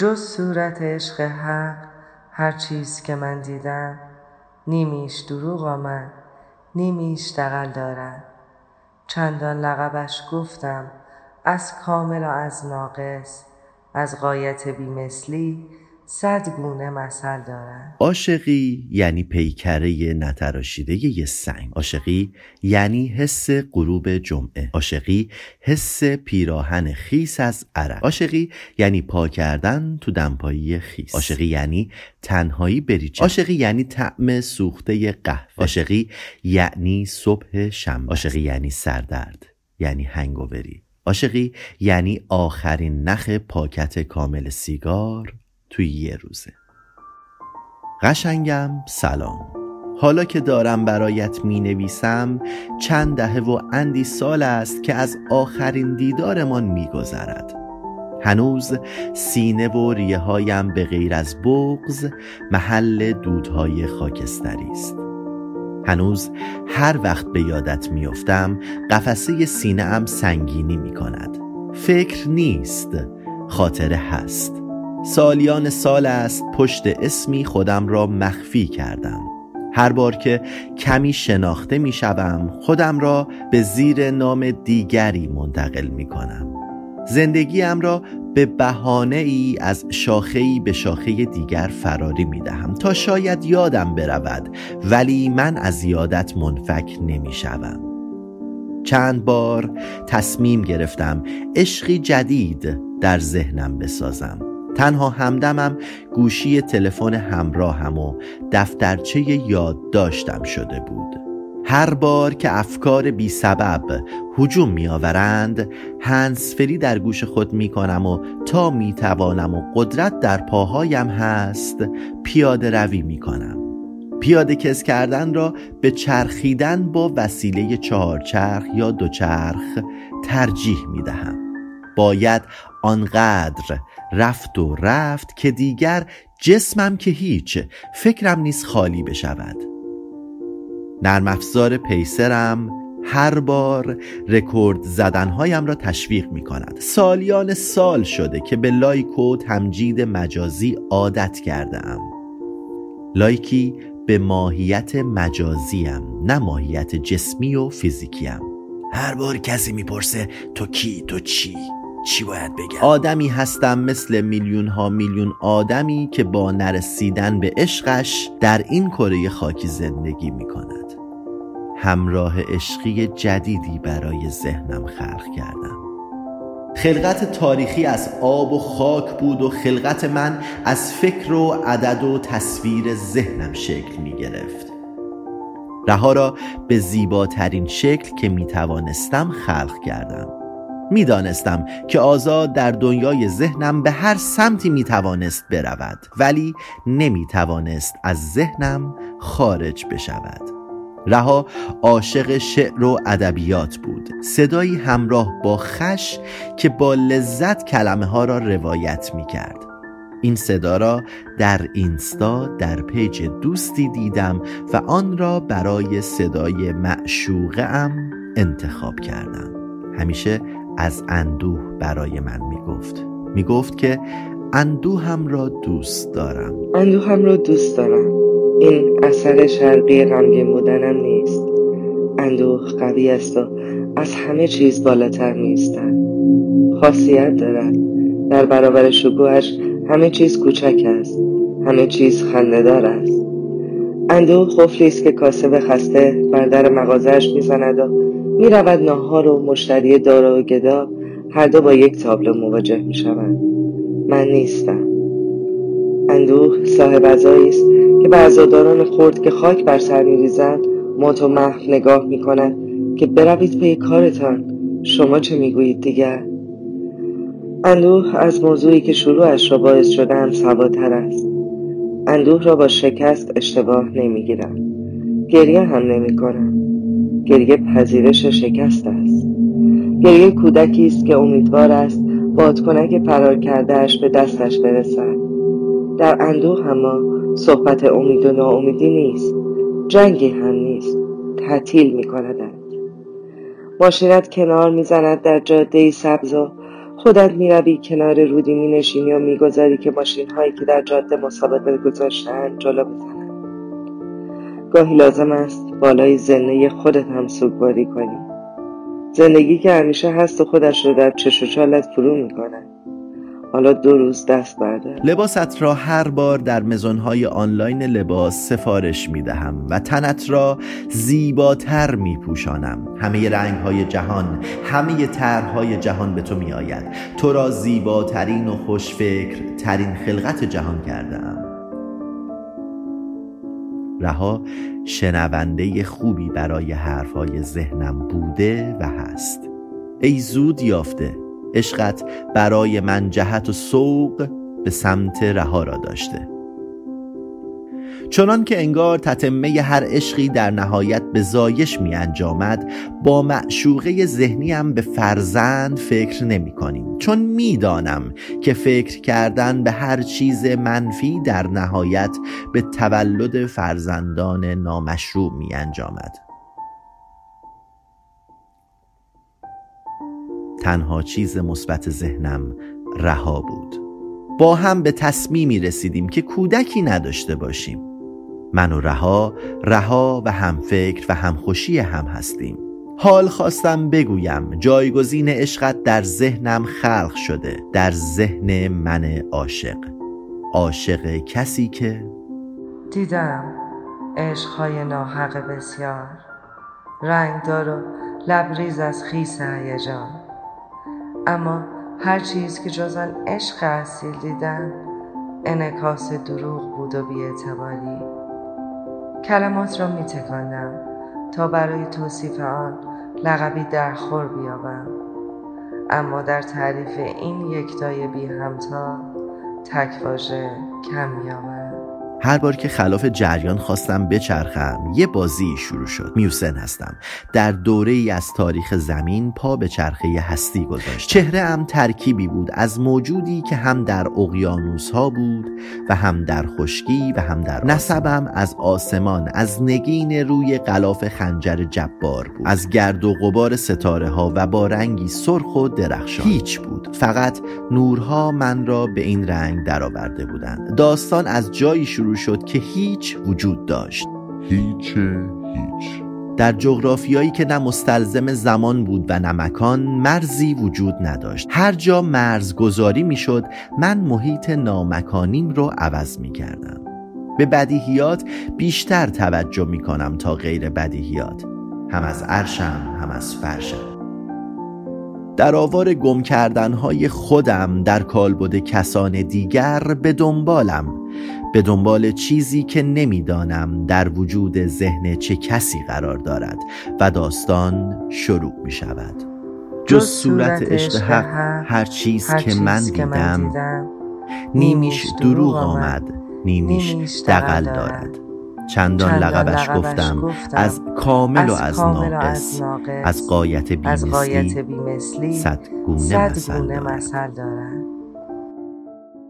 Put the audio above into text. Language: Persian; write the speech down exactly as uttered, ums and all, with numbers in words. جز صورت عشق حق هر چیز که من دیدم، نیمیش دروغ آمد نیمیش دغل دارد. چندان لقبش گفتم از کامل و از ناقص، از غایت بیمثلی صد گونه مثل دارد. عاشقی یعنی پیکره نتراشیده یه سنگ. عاشقی یعنی حس غروب جمعه. عاشقی حس پیراهن خیس از عرق. عاشقی یعنی پا کردن تو دمپایی خیس. عاشقی یعنی تنهایی بریچه. عاشقی یعنی طعم سوخته قهوه. عاشقی یعنی صبح شنبه. عاشقی یعنی سردرد، یعنی هنگاوری. عاشقی یعنی آخرین نخ پاکت کامل سیگار توی یه روزه. قشنگم سلام، حالا که دارم برایت می نویسم چند دهه و اندی سال است که از آخرین دیدارمان می گذرد. هنوز سینه و ریه هایم به غیر از بغض محل دودهای خاکستری است. هنوز هر وقت به یادت می افتم قفسه سینه ام سنگینی می کند. فکر نیست، خاطره هست. سالیان سال است پشت اسمی خودم را مخفی کردم. هر بار که کمی شناخته می شدم خودم را به زیر نام دیگری منتقل می کنم. زندگیم را به بهانه ای از شاخه‌ای به شاخه دیگر فراری می دهم تا شاید یادم برود، ولی من از یادت منفک نمی شدم. چند بار تصمیم گرفتم عشقی جدید در ذهنم بسازم. تنها همدمم گوشی تلفن همراهم و دفترچه یادداشتم شده بود. هر بار که افکار بی سبب هجوم می آورند هندزفری در گوش خود می کنم و تا می توانم و قدرت در پاهایم هست پیاده روی می کنم. پیاده کس کردن را به چرخیدن با وسیله چهارچرخ یا دوچرخ ترجیح می دهم. باید آنقدر رفت و رفت که دیگر جسمم که هیچ، فکرم نیز خالی بشود. نرم افزار پیسرم هر بار رکورد زدنهایم را تشویق می کند. سالیان سال شده که به لایک و تمجید مجازی عادت کردم. لایکی به ماهیت مجازیم، نه ماهیت جسمی و فیزیکیم. هر بار کسی می پرسه تو کی، تو چی؟ چی باید بگم؟ آدمی هستم مثل میلیون ها میلیون آدمی که با نرسیدن به عشقش در این کره خاکی زندگی می کند. همراه عشقی جدیدی برای ذهنم خلق کردم. خلقت تاریخی از آب و خاک بود و خلقت من از فکر و عدد و تصویر ذهنم شکل می گرفت. رها را به زیباترین شکل که می توانستم خلق کردم. می دانستم که آزاد در دنیای ذهنم به هر سمتی می توانست برود، ولی نمی توانست از ذهنم خارج بشود. رها عاشق شعر و ادبیات بود، صدایی همراه با خش که با لذت کلمه ها را روایت می کرد. این صدا را در اینستا در پیج دوستی دیدم و آن را برای صدای معشوقه ام انتخاب کردم. همیشه از اندوه برای من میگفت. میگفت که اندوهم را دوست دارم. اندوهم را دوست دارم. این اثر شرقی غمگین بودنم نیست. اندوه قوی است و از همه چیز بالاتر می‌ایستد. خاصیت دارد. در برابر شکوهش همه چیز کوچک است. همه چیز خنده‌دار است. اندوه قفلی است که کاسب خسته بر در مغازه‌اش می‌زند و می رود ناهار و مشتری دارا و گدا هر دو با یک تابلو مواجه می شوند. من نیستم. اندوه صاحب عزایی است که به عزاداران خرد که خاک بر سر می ریزند مات و محو نگاه می کند که بروید پی کارتان، شما چه می گویید دیگر؟ اندوه از موضوعی که شروعش را باعث شدم سواتر است. اندوه را با شکست اشتباه نمی گیرم. گریه هم نمی کنم. گریه پذیرش شکست است. گریه کودکی است که امیدوار است بادکنک فرار کردهش به دستش برسد. در اندوه اما صحبت امید و ناامیدی نیست. جنگی هم نیست. تعطیل می کندند. ماشینت کنار می زند در جاده سبز و خودت میروی کنار رودی مینشینی و میگذاری که ماشین هایی که در جاده مسابقه گذاشته‌اند جلو بزنند. گاهی لازم است بالای زنه خودت هم سوگواری کنی. زندگی که همیشه هست و خودش رو در چش و چالت فرو میکنه. حالا دو روز دست بردار. لباست را هر بار در مزونهای آنلاین لباس سفارش میدهم و تنت را زیباتر میپوشانم. همه رنگهای جهان، همه طرحهای جهان به تو میآید. تو را زیباترین و خوشفکر ترین خلقت جهان کردم. رها شنونده خوبی برای حرفهای ذهنم بوده و هست. ای زود یافته، عشقت برای من جهت و سوق به سمت رها را داشته، چنان که انگار تتمه هر عشقی در نهایت به زایش می انجامد. با معشوقه ذهنیم به فرزند فکر نمی کنیم، چون می دانم که فکر کردن به هر چیز منفی در نهایت به تولد فرزندان نامشروع می انجامد. تنها چیز مثبت ذهنم رها بود. با هم به تصمیمی رسیدیم که کودکی نداشته باشیم. من و رها، رها و همفکر و همخوشی هم هستیم. حال خواستم بگویم جایگزین عشقت در ذهنم خلق شده، در ذهن من عاشق، عاشق کسی که دیدم عشقهای ناحق بسیار، رنگدار و لبریز از خیس هیجان. اما هر چیز که جز آن عشق اصیل دیدم انعکاس دروغ بود و بی‌اعتباری. کلمات را می تکاندم تا برای توصیف آن لقبی در خور بیابم، اما در تعریف این یکتای بی همتا تک واژه کم می‌آورم. هر بار که خلاف جریان خواستم بچرخم یه بازی شروع شد. میوسِن هستم. در دوره‌ای از تاریخ زمین پا به چرخه هستی گذاشت. چهره‌ام ترکیبی بود از موجودی که هم در اقیانوس‌ها بود و هم در خشکی و هم در آسمان. نسبم از آسمان، از نگین روی غلاف خنجر جبار بود، از گرد و غبار ستاره‌ها و با رنگی سرخ و درخشان. هیچ بود، فقط نورها من را به این رنگ درآورده بودند. داستان از جایی شروع شد که هیچ وجود داشت، هیچ هیچ. در جغرافیایی که نه مستلزم زمان بود و نه مکان، مرزی وجود نداشت. هر جا مرز گذاری می شد من محیط نامکانیم رو عوض می کردم. به بدیهیات بیشتر توجه می کنم تا غیر بدیهیات، هم از عرشم هم از فرشم. در آوار گم کردنهای خودم در کالبد کسان دیگر به دنبالم، به دنبال چیزی که نمیدانم در وجود ذهن چه کسی قرار دارد و داستان شروع می شود. جز صورت عشق حق هر چیز که من دیدم، نیمیش دروغ آمد نیمیش دغل دارد. چندان لقبش گفتم از کامل و از ناقص، از غایت بی‌مثلی صد گونه مثل دارد.